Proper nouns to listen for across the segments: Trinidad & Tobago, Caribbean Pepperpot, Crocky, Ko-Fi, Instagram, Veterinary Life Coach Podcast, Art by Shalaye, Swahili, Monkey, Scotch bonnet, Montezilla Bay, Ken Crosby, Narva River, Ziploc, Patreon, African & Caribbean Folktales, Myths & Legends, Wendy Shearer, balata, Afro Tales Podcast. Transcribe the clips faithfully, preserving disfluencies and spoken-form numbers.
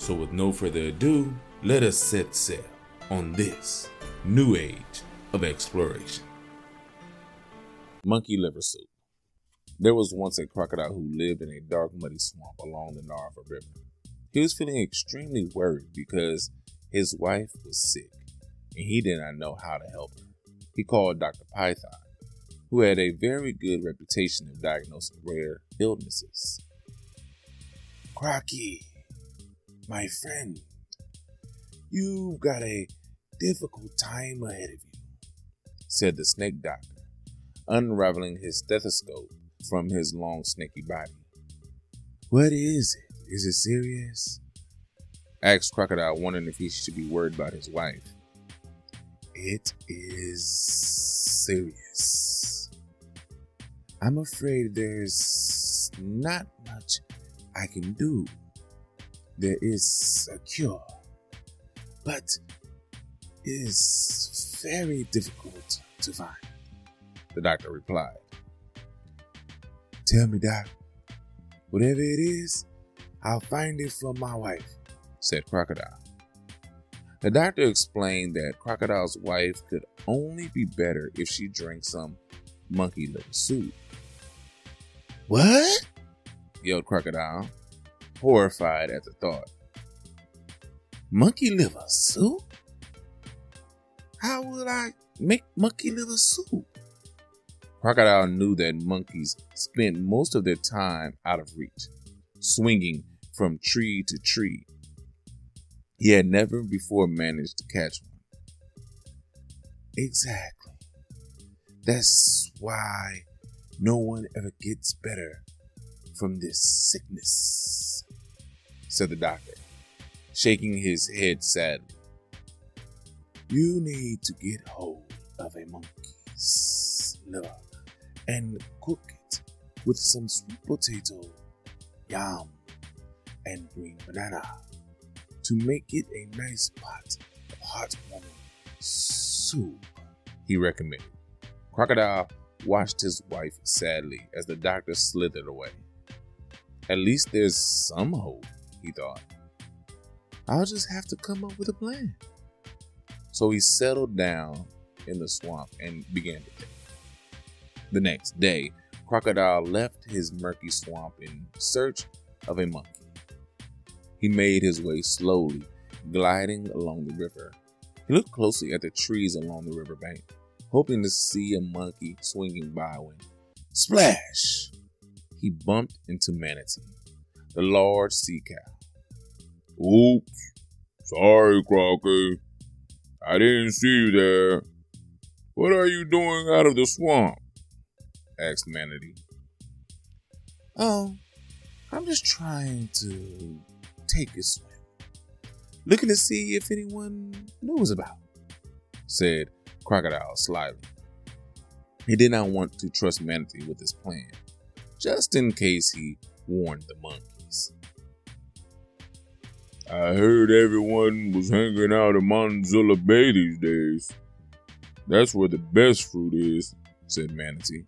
So with no further ado, let us set sail on this new age of exploration. Monkey liver soup. There was once a crocodile who lived in a dark, muddy swamp along the Narva River. He was feeling extremely worried because his wife was sick, and he did not know how to help her. He called Doctor Python, who had a very good reputation of diagnosing rare illnesses. Crocky, my friend, you've got a difficult time ahead of you, said the snake doctor, unraveling his stethoscope from his long snaky body. What is it? Is it serious? Asked Crocodile, wondering if he should be worried about his wife. It is serious. I'm afraid there's not much I can do. There is a cure, but it is very difficult to find, the doctor replied. Tell me, Doc, whatever it is, I'll find it for my wife, said Crocodile. The doctor explained that Crocodile's wife could only be better if she drank some monkey liver soup. What? yelled Crocodile, horrified at the thought. Monkey liver soup? How will I make monkey liver soup? Crocodile knew that monkeys spent most of their time out of reach, swinging from tree to tree. He had never before managed to catch one. Exactly. That's why no one ever gets better from this sickness, said the doctor, shaking his head sadly. You need to get hold of a monkey's liver and cook it with some sweet potato, yam, and green banana to make it a nice pot of heartwarming soup, he recommended. Crocodile watched his wife sadly as the doctor slithered away. At least there's some hope, he thought. I'll just have to come up with a plan. So he settled down in the swamp and began to think. The next day, Crocodile left his murky swamp in search of a monkey. He made his way slowly, gliding along the river. He looked closely at the trees along the riverbank, hoping to see a monkey swinging by when, splash! He bumped into Manatee, the large sea cow. Oops, sorry, Crocky. I didn't see you there. What are you doing out of the swamp? Asked Manatee. Oh, I'm just trying to take a swim. Looking to see if anyone knows about it, said Crocodile slyly. He did not want to trust Manatee with his plan, just in case he warned the monkeys. I heard everyone was hanging out in Montezilla Bay these days. That's where the best fruit is, said Manatee,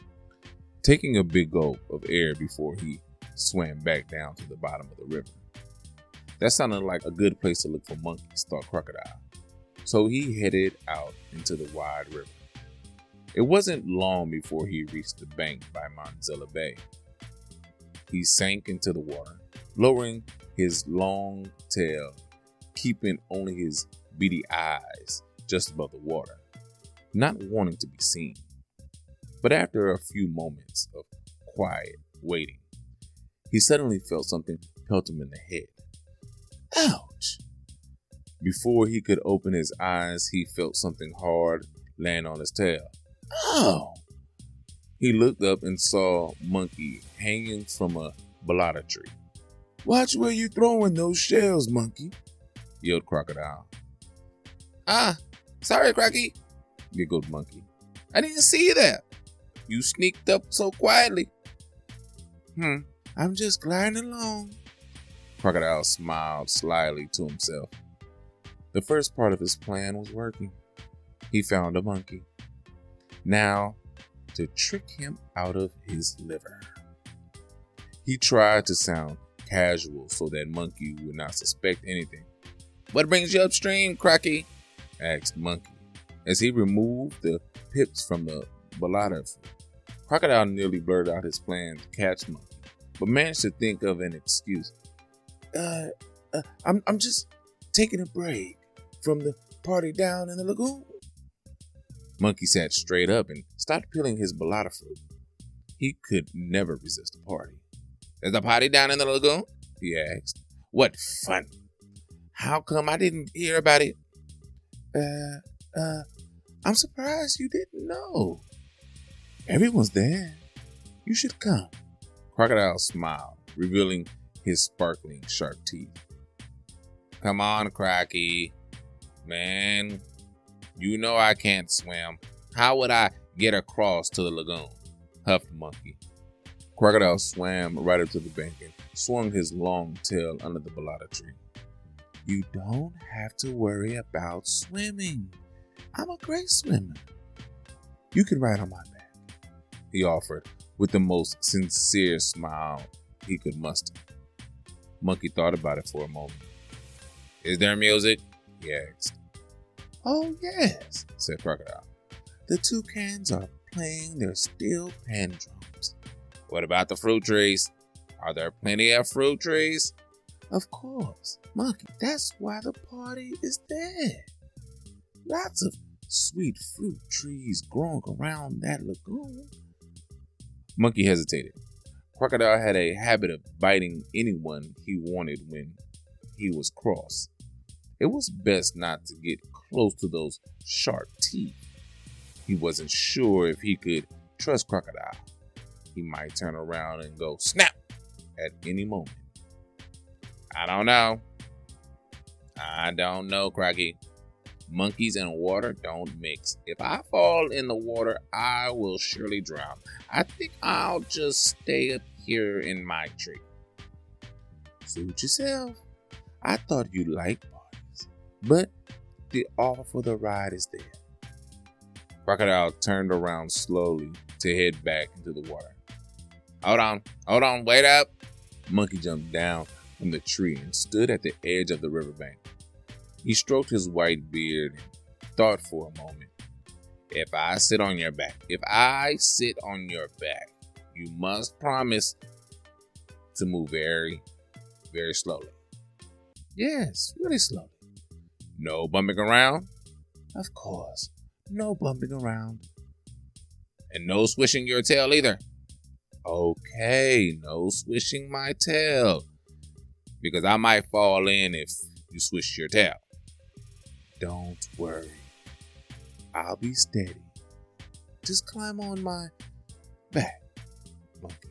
taking a big gulp of air before he swam back down to the bottom of the river. That sounded like a good place to look for monkeys, thought Crocodile. So he headed out into the wide river. It wasn't long before he reached the bank by Montezilla Bay. He sank into the water, lowering his long tail, keeping only his beady eyes just above the water, not wanting to be seen. But after a few moments of quiet waiting, he suddenly felt something pelt him in the head. Ouch! Before he could open his eyes, he felt something hard land on his tail. Oh! He looked up and saw Monkey hanging from a balata tree. Watch where you throwing those shells, Monkey, yelled Crocodile. Ah, sorry, Crocky, giggled Monkey. I didn't see you there. You sneaked up so quietly. Hmm, I'm just gliding along. Crocodile smiled slyly to himself. The first part of his plan was working. He found a monkey. Now, to trick him out of his liver. He tried to sound casual so that Monkey would not suspect anything. What brings you upstream, Crocky? Asked Monkey as he removed the pips from the balata fruit. Crocodile nearly blurted out his plan to catch Monkey, but managed to think of an excuse. Uh, uh I'm I'm just taking a break from the party down in the lagoon. Monkey sat straight up and stopped peeling his balata fruit. He could never resist a party. There's a party down in the lagoon? He asked. What fun! How come I didn't hear about it? Uh, uh, I'm surprised you didn't know. Everyone's there. You should come. Crocodile smiled, revealing his sparkling sharp teeth. Come on, Crocky. Man, you know I can't swim. How would I get across to the lagoon? Huffed Monkey. Crocodile swam right up to the bank and swung his long tail under the balata tree. You don't have to worry about swimming. I'm a great swimmer. You can ride on my back, he offered with the most sincere smile he could muster. Monkey thought about it for a moment. Is there music? He asked. Oh, yes, said Crocodile. The toucans are playing their steel pan drums. What about the fruit trees? Are there plenty of fruit trees? Of course, Monkey. That's why the party is there. Lots of sweet fruit trees growing around that lagoon. Monkey hesitated. Crocodile had a habit of biting anyone he wanted when he was cross. It was best not to get close to those sharp teeth. He wasn't sure if he could trust Crocodile. He might turn around and go snap at any moment. I don't know. I don't know, Crocky. Monkeys and water don't mix. If I fall in the water, I will surely drown. I think I'll just stay up here in my tree. Suit yourself. I thought you liked parties, but the offer for the ride is there. Crocodile turned around slowly to head back into the water. Hold on, hold on, wait up. Monkey jumped down from the tree and stood at the edge of the riverbank. He stroked his white beard and thought for a moment. If I sit on your back, if I sit on your back, you must promise to move very, very slowly. Yes, really slowly. No bumping around? Of course, no bumping around. And no swishing your tail either. Okay, no swishing my tail. Because I might fall in if you swish your tail. Don't worry. I'll be steady. Just climb on my back, Monkey.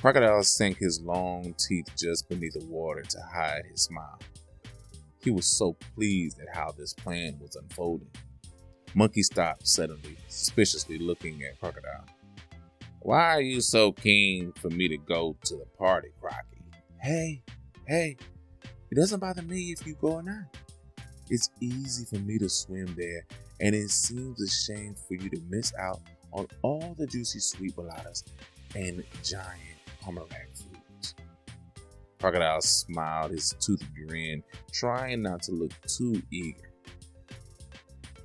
Crocodile sank his long teeth just beneath the water to hide his smile. He was so pleased at how this plan was unfolding. Monkey stopped suddenly, suspiciously looking at Crocodile. Why are you so keen for me to go to the party, Crocky? Hey, hey, it doesn't bother me if you go or not. It's easy for me to swim there, and it seems a shame for you to miss out on all the juicy sweet balatas and giant pomegranate fruits. Crocodile smiled his toothy grin, trying not to look too eager.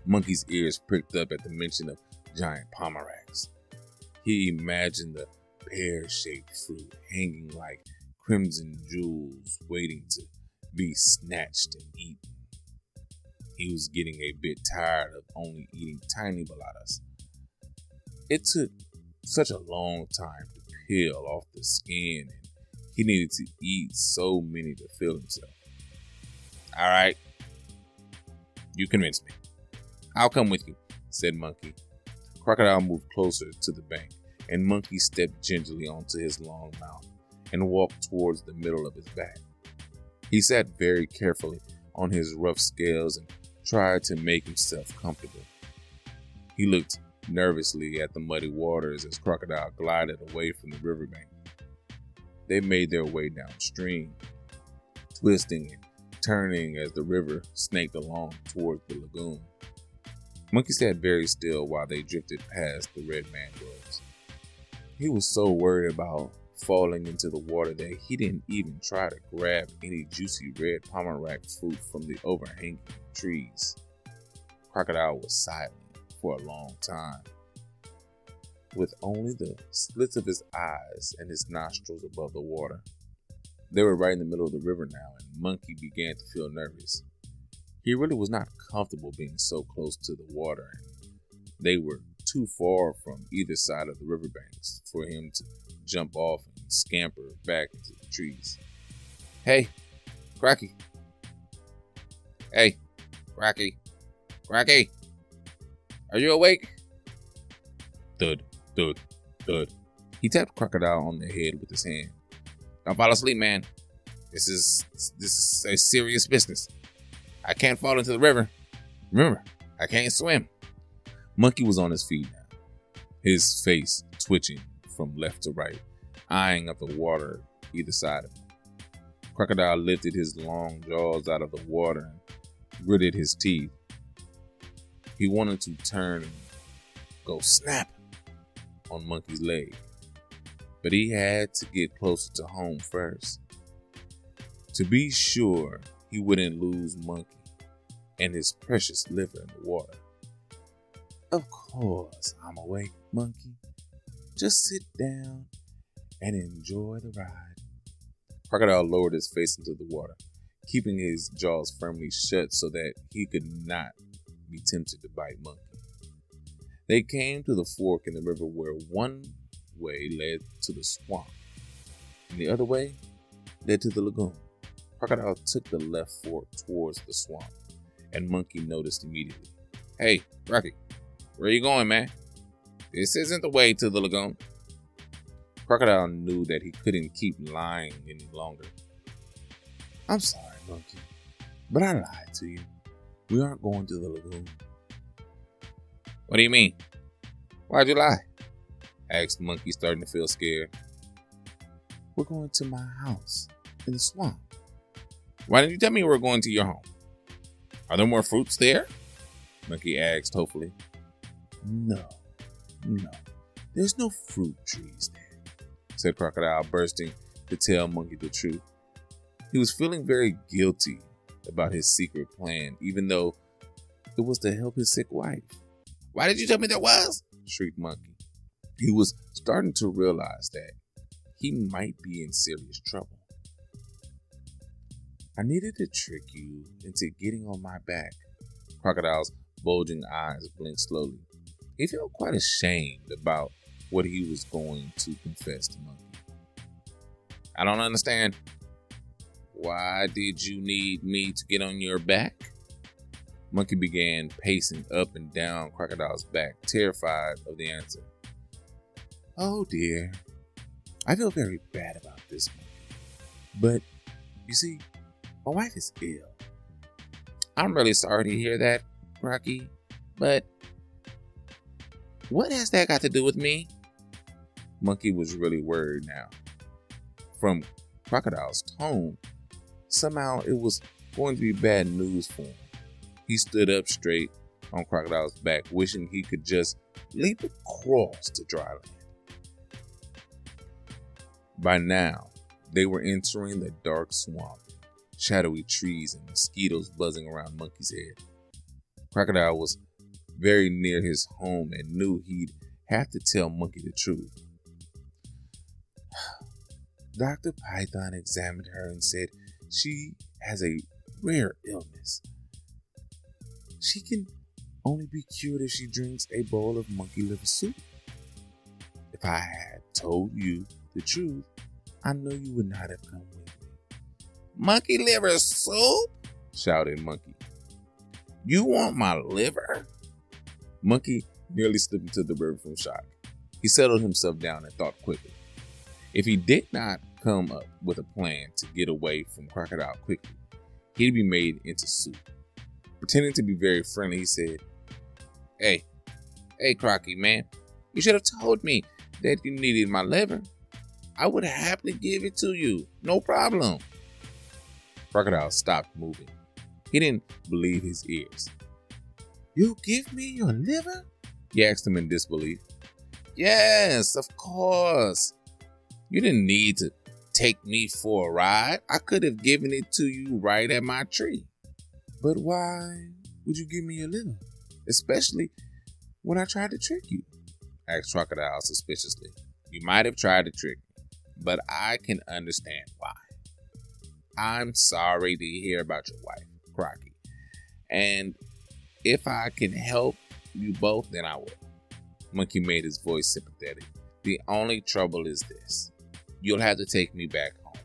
Monkey's ears pricked up at the mention of giant pomegranates. He imagined the pear-shaped fruit hanging like crimson jewels waiting to be snatched and eaten. He was getting a bit tired of only eating tiny balatas. It took such a long time to peel off the skin, and he needed to eat so many to fill himself. All right, you convinced me. I'll come with you, said Monkey. Crocodile moved closer to the bank, and Monkey stepped gingerly onto his long mouth and walked towards the middle of his back. He sat very carefully on his rough scales and tried to make himself comfortable. He looked nervously at the muddy waters as Crocodile glided away from the riverbank. They made their way downstream, twisting and turning as the river snaked along toward the lagoon. Monkey sat very still while they drifted past the red mangroves. He was so worried about falling into the water that he didn't even try to grab any juicy red pomegranate fruit from the overhanging trees. Crocodile was silent for a long time, with only the slits of his eyes and his nostrils above the water. They were right in the middle of the river now, and Monkey began to feel nervous. He really was not comfortable being so close to the water, and they were too far from either side of the riverbanks for him to jump off and scamper back into the trees. Hey, Crocky! Hey, Crocky! Crocky! Are you awake? Thud, thud, thud. He tapped Crocodile on the head with his hand. Don't fall asleep, man. This is this is a serious business. I can't fall into the river. Remember, I can't swim. Monkey was on his feet now, his face twitching from left to right, eyeing up the water either side of him. Crocodile lifted his long jaws out of the water and gritted his teeth. He wanted to turn and go snap on Monkey's leg, but he had to get closer to home first. To be sure he wouldn't lose Monkey and his precious liver in the water. Of course I'm awake, Monkey. Just sit down and enjoy the ride. Crocodile lowered his face into the water, keeping his jaws firmly shut so that he could not be tempted to bite Monkey. They came to the fork in the river where one way led to the swamp and the other way led to the lagoon. Crocodile took the left fork towards the swamp, and Monkey noticed immediately. Hey, Crocky, where you going, man? This isn't the way to the lagoon. Crocodile knew that he couldn't keep lying any longer. I'm sorry, Monkey, but I lied to you. We aren't going to the lagoon. What do you mean? Why'd you lie? Asked Monkey, starting to feel scared. We're going to my house in the swamp. Why didn't you tell me we're going to your home? Are there more fruits there? Monkey asked, hopefully. No, no. There's no fruit trees there, said Crocodile, bursting to tell Monkey the truth. He was feeling very guilty about his secret plan, even though it was to help his sick wife. Why did you tell me there was? Shrieked Monkey. He was starting to realize that he might be in serious trouble. I needed to trick you into getting on my back. Crocodile's bulging eyes blinked slowly. He felt quite ashamed about what he was going to confess to Monkey. I don't understand. Why did you need me to get on your back? Monkey began pacing up and down Crocodile's back, terrified of the answer. Oh dear, I feel very bad about this, Monkey. But you see, my wife is ill. I'm really sorry to hear that, Crocky, but what has that got to do with me? Monkey was really worried now. From Crocodile's tone, somehow it was going to be bad news for him. He stood up straight on Crocodile's back, wishing he could just leap across to dry land. By now, they were entering the dark swamp, shadowy trees and mosquitoes buzzing around Monkey's head. Crocodile was very near his home and knew he'd have to tell Monkey the truth. Doctor Python examined her and said she has a rare illness. She can only be cured if she drinks a bowl of monkey liver soup. If I had told you the truth, I know you would not have come with me. Monkey liver soup? Shouted Monkey. You want my liver? Monkey nearly slipped into the river from shock. He settled himself down and thought quickly. If he did not come up with a plan to get away from Crocodile quickly. He'd be made into soup. Pretending to be very friendly, he said, Hey, hey, Crocky, man, you should have told me that you needed my liver. I would happily give it to you. No problem. Crocodile stopped moving. He didn't believe his ears. You give me your liver? He asked him in disbelief. Yes, of course. You didn't need to take me for a ride. I could have given it to you right at my tree. But why would you give me your liver? Especially when I tried to trick you, asked Crocodile suspiciously. You might have tried to trick me, but I can understand why. I'm sorry to hear about your wife, Crocky. And if I can help you both, then I will. Monkey made his voice sympathetic. The only trouble is this. You'll have to take me back home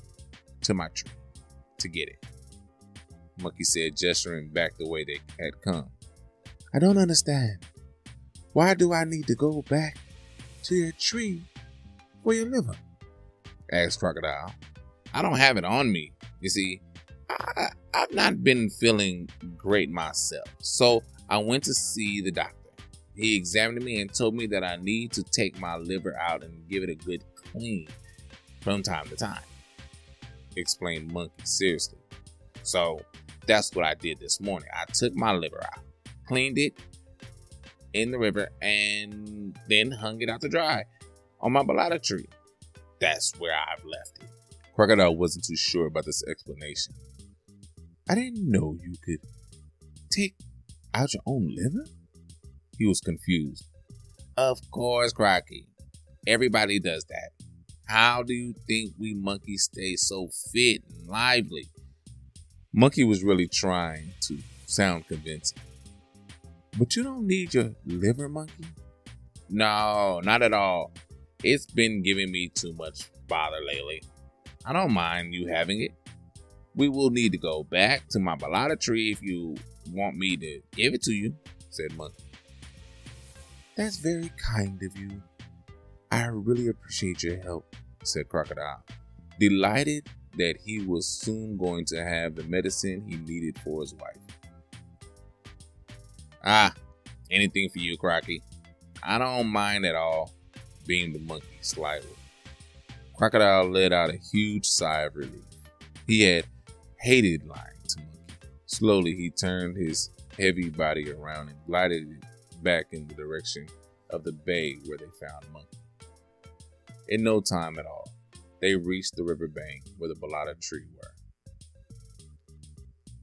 to my tree to get it. Monkey said, gesturing back the way they had come. I don't understand. Why do I need to go back to your tree for your liver? Asked Crocodile. I don't have it on me. You see, I, I've not been feeling great myself. So I went to see the doctor. He examined me and told me that I need to take my liver out and give it a good clean from time to time, explained Monkey seriously. So that's what I did this morning. I took my liver out, cleaned it in the river, and then hung it out to dry on my balata tree. That's where I've left it. Crocodile wasn't too sure about this explanation. I didn't know you could take out your own liver? He was confused. Of course, Crocky. Everybody does that. How do you think we monkeys stay so fit and lively? Monkey was really trying to sound convincing. But you don't need your liver, Monkey? No, not at all. It's been giving me too much bother lately. I don't mind you having it. We will need to go back to my balata tree if you want me to give it to you, said Monkey. That's very kind of you. I really appreciate your help, said Crocodile, delighted that he was soon going to have the medicine he needed for his wife. Ah, anything for you, Crocky. I don't mind at all, beamed the monkey slyly. Crocodile let out a huge sigh of relief. He had hated lying to Monkey. Slowly, he turned his heavy body around and glided it back in the direction of the bay where they found Monkey. In no time at all, they reached the river bank where the balata tree were.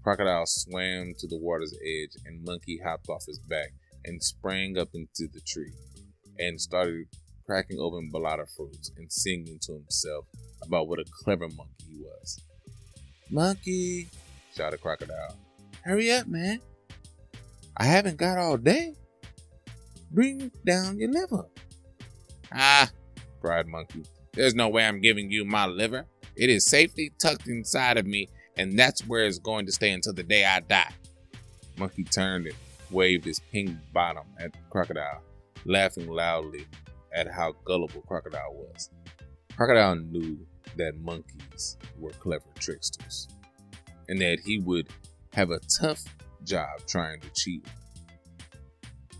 Crocodile swam to the water's edge and Monkey hopped off his back and sprang up into the tree and started cracking open balata fruits and singing to himself about what a clever monkey he was. Monkey, shouted Crocodile. Hurry up, man. I haven't got all day. Bring down your liver. Ah, cried Monkey. There's no way I'm giving you my liver. It is safely tucked inside of me, and that's where it's going to stay until the day I die. Monkey turned and waved his pink bottom at Crocodile, laughing loudly at how gullible Crocodile was. Crocodile knew that monkeys were clever tricksters, and that he would have a tough job trying to cheat.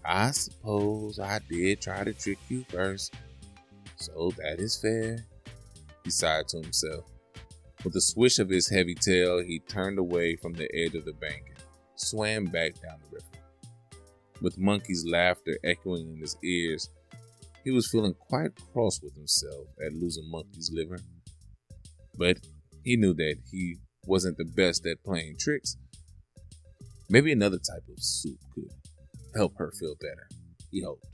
I suppose I did try to trick you first, so that is fair, he sighed to himself. With a swish of his heavy tail, he turned away from the edge of the bank and swam back down the river. With Monkey's laughter echoing in his ears, he was feeling quite cross with himself at losing Monkey's liver. But he knew that he wasn't the best at playing tricks. Maybe another type of soup could help her feel better, he hoped.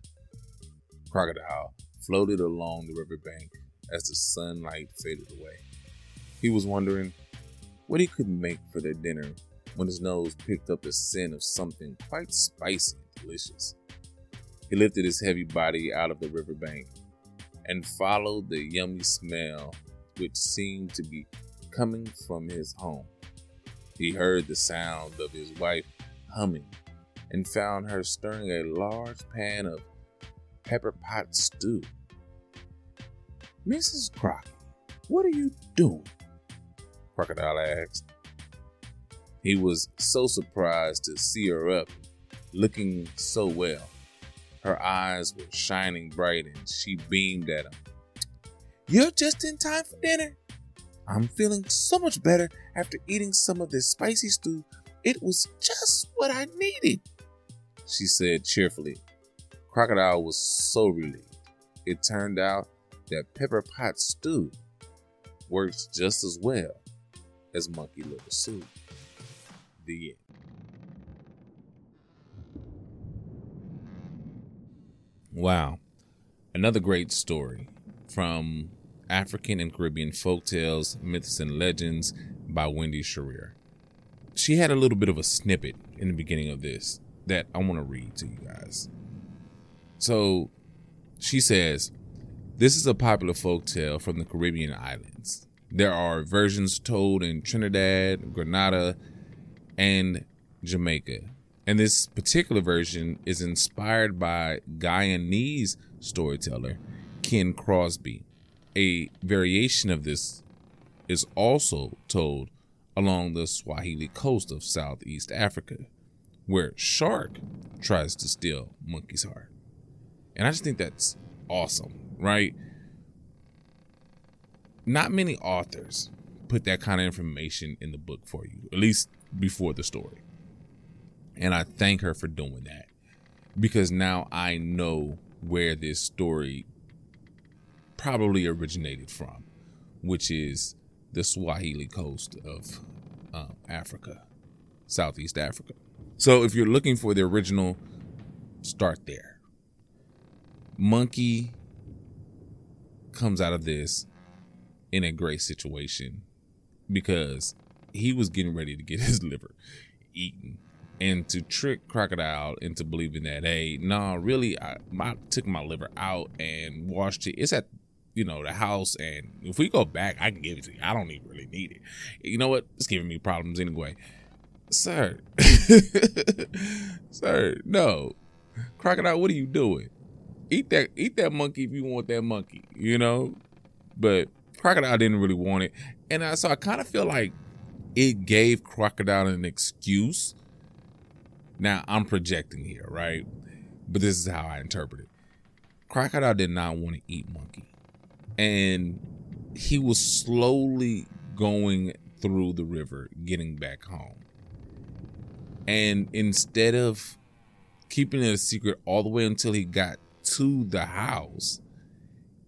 Crocodile floated along the riverbank as the sunlight faded away. He was wondering what he could make for their dinner when his nose picked up the scent of something quite spicy and delicious. He lifted his heavy body out of the riverbank and followed the yummy smell which seemed to be coming from his home. He heard the sound of his wife humming and found her stirring a large pan of pepper pot stew. Missus Crocky "What are you doing?" Crocodile asked. He was so surprised to see her up, looking so well. Her eyes were shining bright and she beamed at him. "You're just in time for dinner. I'm feeling so much better after eating some of this spicy stew. It was just what I needed," she said cheerfully. Crocodile was so relieved. It turned out that pepper pot stew works just as well as monkey liver soup. The end. Wow. Another great story from African and Caribbean Folktales, Myths and Legends by Wendy Shearer. She had a little bit of a snippet in the beginning of this that I want to read to you guys. So she says, "This is a popular folktale from the Caribbean islands. There are versions told in Trinidad, Grenada, and Jamaica. And this particular version is inspired by Guyanese storyteller Ken Crosby. A variation of this is also told along the Swahili coast of Southeast Africa, where shark tries to steal monkey's heart." And I just think that's awesome, right? Not many authors put that kind of information in the book for you, at least before the story. And I thank her for doing that, because now I know where this story probably originated from, which is the Swahili coast of um, Africa, Southeast Africa. So if you're looking for the original, start there. Monkey comes out of this in a great situation because he was getting ready to get his liver eaten. And to trick Crocodile into believing that, hey, no, nah, really, I, I took my liver out and washed it. It's at, you know, the house. And if we go back, I can give it to you. I don't even really need it. You know what? It's giving me problems anyway. Sir. Sir, no. Crocodile, what are you doing? Eat that eat that monkey if you want that monkey, you know? But Crocodile didn't really want it. And I, so I kind of feel like it gave Crocodile an excuse. Now, I'm projecting here, right? But this is how I interpret it. Crocodile did not want to eat monkey. And he was slowly going through the river, getting back home. And instead of keeping it a secret all the way until he got to the house,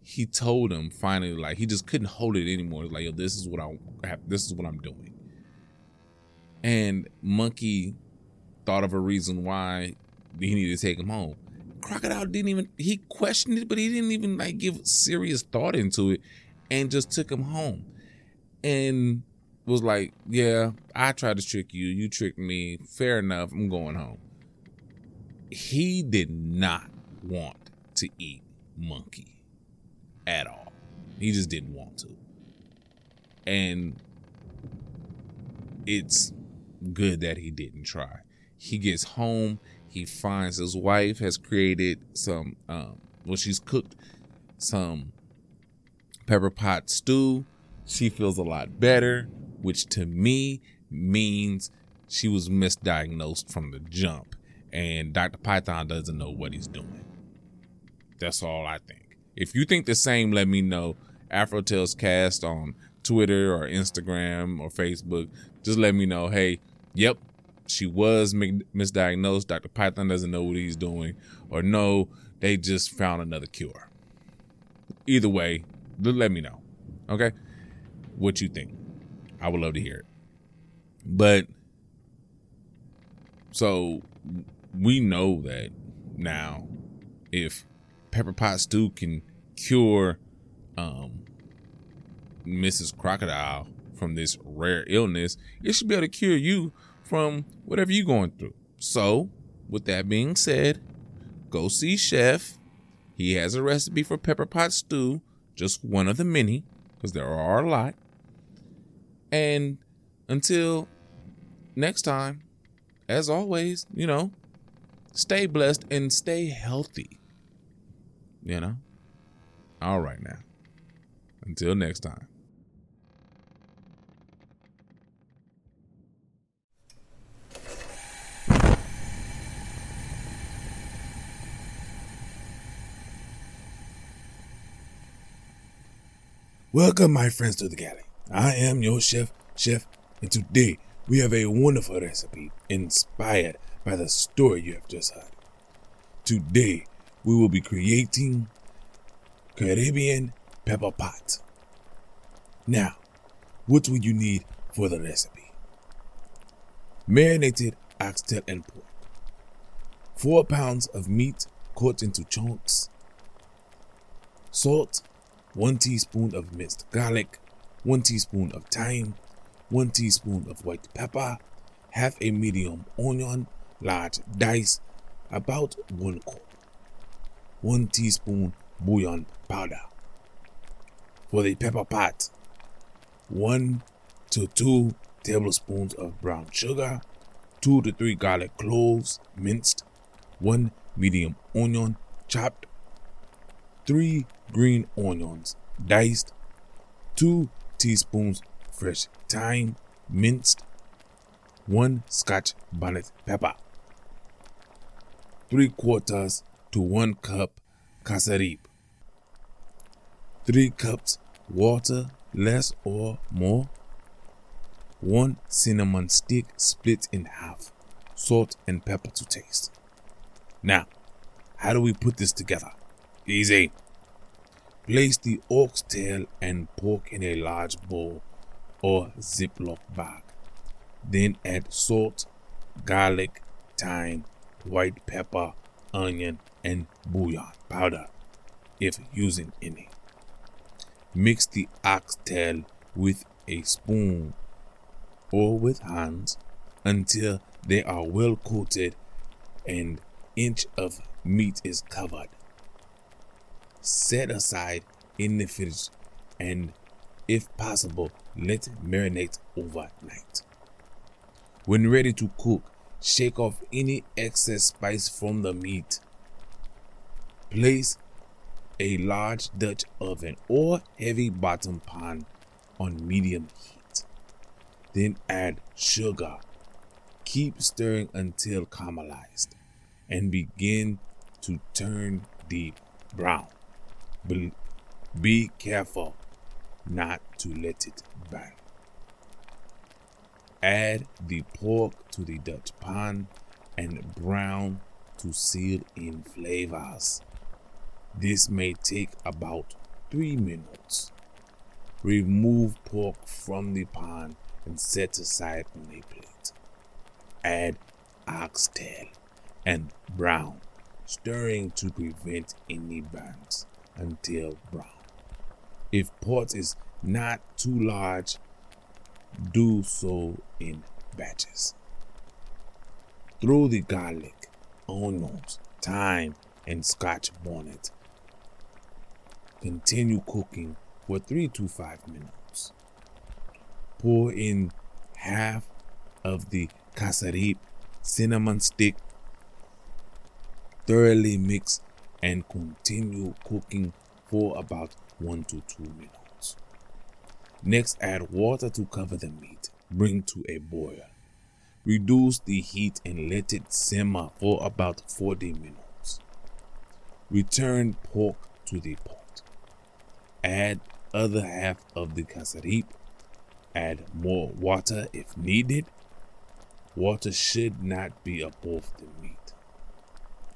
he told him finally, like, he just couldn't hold it anymore. Like, yo, this is what I have, this is what I'm doing. And monkey thought of a reason why he needed to take him home. Crocodile didn't even, he questioned it, but he didn't even like give serious thought into it and just took him home. And was like, yeah, I tried to trick you. You tricked me. Fair enough. I'm going home. He did not want to eat monkey at all. He just didn't want to. And it's good that he didn't try. He gets home. He finds his wife has created some, um, well, she's cooked some pepper pot stew. She feels a lot better, which to me means she was misdiagnosed from the jump. And Doctor Python doesn't know what he's doing. That's all I think. If you think the same, let me know. Afro Tales Cast on Twitter or Instagram or Facebook. Just let me know, hey, yep. She was misdiagnosed. Doctor Python doesn't know what he's doing. Or no, they just found another cure. Either way, let me know. Okay? What you think. I would love to hear it. But, so, we know that now if pepper pot stew can cure um, Missus Crocodile from this rare illness, it should be able to cure you from whatever you're going through. So, with that being said, go see Chef. He has a recipe for pepper pot stew, just one of the many, because there are a lot. And until next time, as always, you know, stay blessed and stay healthy. You know? All right now. Until next time. Welcome, my friends, to the galley. I am your chef, Chef, and today we have a wonderful recipe inspired by the story you have just heard. Today, we will be creating Caribbean Pepperpot. Now, what will you need for the recipe? Marinated oxtail and pork. Four pounds of meat cut into chunks. Salt. One teaspoon of minced garlic. One teaspoon of thyme. One teaspoon of white pepper. Half a medium onion, large dice, about one cup. One teaspoon bouillon powder. For the pepper pot, one to two tablespoons of brown sugar, two to three garlic cloves minced, one medium onion chopped, three green onions diced, two teaspoons fresh thyme minced, one Scotch bonnet pepper, three quarters to one cup casserib, three cups water, less or more, one cinnamon stick split in half, salt and pepper to taste. Now, how do we put this together? Easy. Place the oxtail and pork in a large bowl or Ziploc bag. Then add salt, garlic, thyme, white pepper, onion, and bouillon powder, if using any. Mix the oxtail with a spoon or with hands until they are well coated and inch of meat is covered. Set aside in the fridge and, if possible, let marinate overnight. When ready to cook, shake off any excess spice from the meat. Place a large Dutch oven or heavy bottom pan on medium heat. Then add sugar. Keep stirring until caramelized and begin to turn deep brown. Be, be careful not to let it burn. Add the pork to the Dutch pan and brown to seal in flavors. This may take about three minutes. Remove pork from the pan and set aside on a plate. Add oxtail and brown, stirring to prevent any burns until brown. If pot is not too large, do so in batches. Throw the garlic, onions, thyme, and Scotch bonnet. Continue cooking for three to five minutes. Pour in half of the casserib, cinnamon stick. Thoroughly mix and continue cooking for about one to two minutes. Next, add water to cover the meat. Bring to a boil. Reduce the heat and let it simmer for about forty minutes. Return pork to the pot. Add other half of the casserib. Add more water if needed. Water should not be above the meat.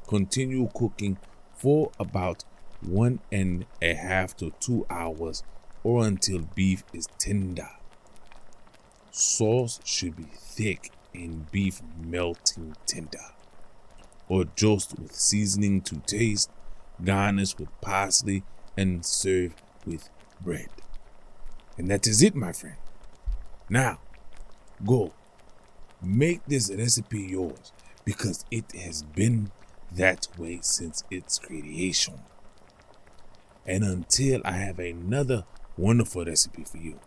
Continue cooking for about one and a half to two hours or until beef is tender. Sauce should be thick and beef melting tender, or just with seasoning to taste. Garnish with parsley and serve with bread. And that is it, my friend. Now, go. Make this recipe yours, because it has been that way since its creation. And until I have another wonderful recipe for you,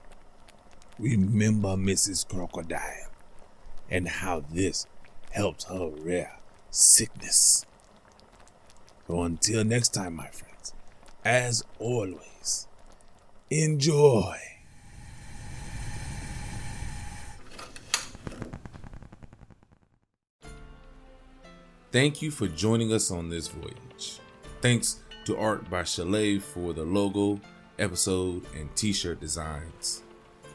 remember Missus Crocodile and how this helps her rare sickness. So until next time, my friends, as always, enjoy. Thank you for joining us on this voyage. Thanks to Art by Shalaye for the logo episode, and t-shirt designs.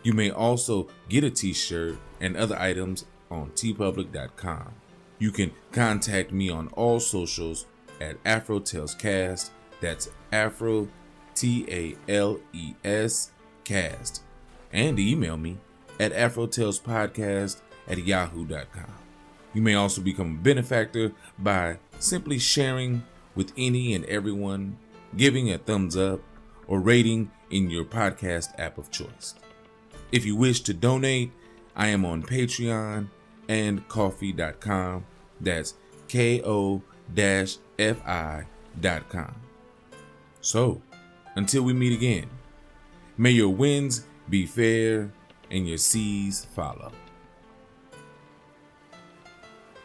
You may also get a t-shirt and other items on t public dot com. You can contact me on all socials at Afro Tales Cast. That's Afro T A L E S Cast. And email me at afro tales podcast at yahoo dot com. You may also become a benefactor by simply sharing with any and everyone, giving a thumbs up, or rating in your podcast app of choice. If you wish to donate, I am on Patreon and ko fi dot com. That's K O F I dot com. So, until we meet again, may your winds be fair and your seas follow.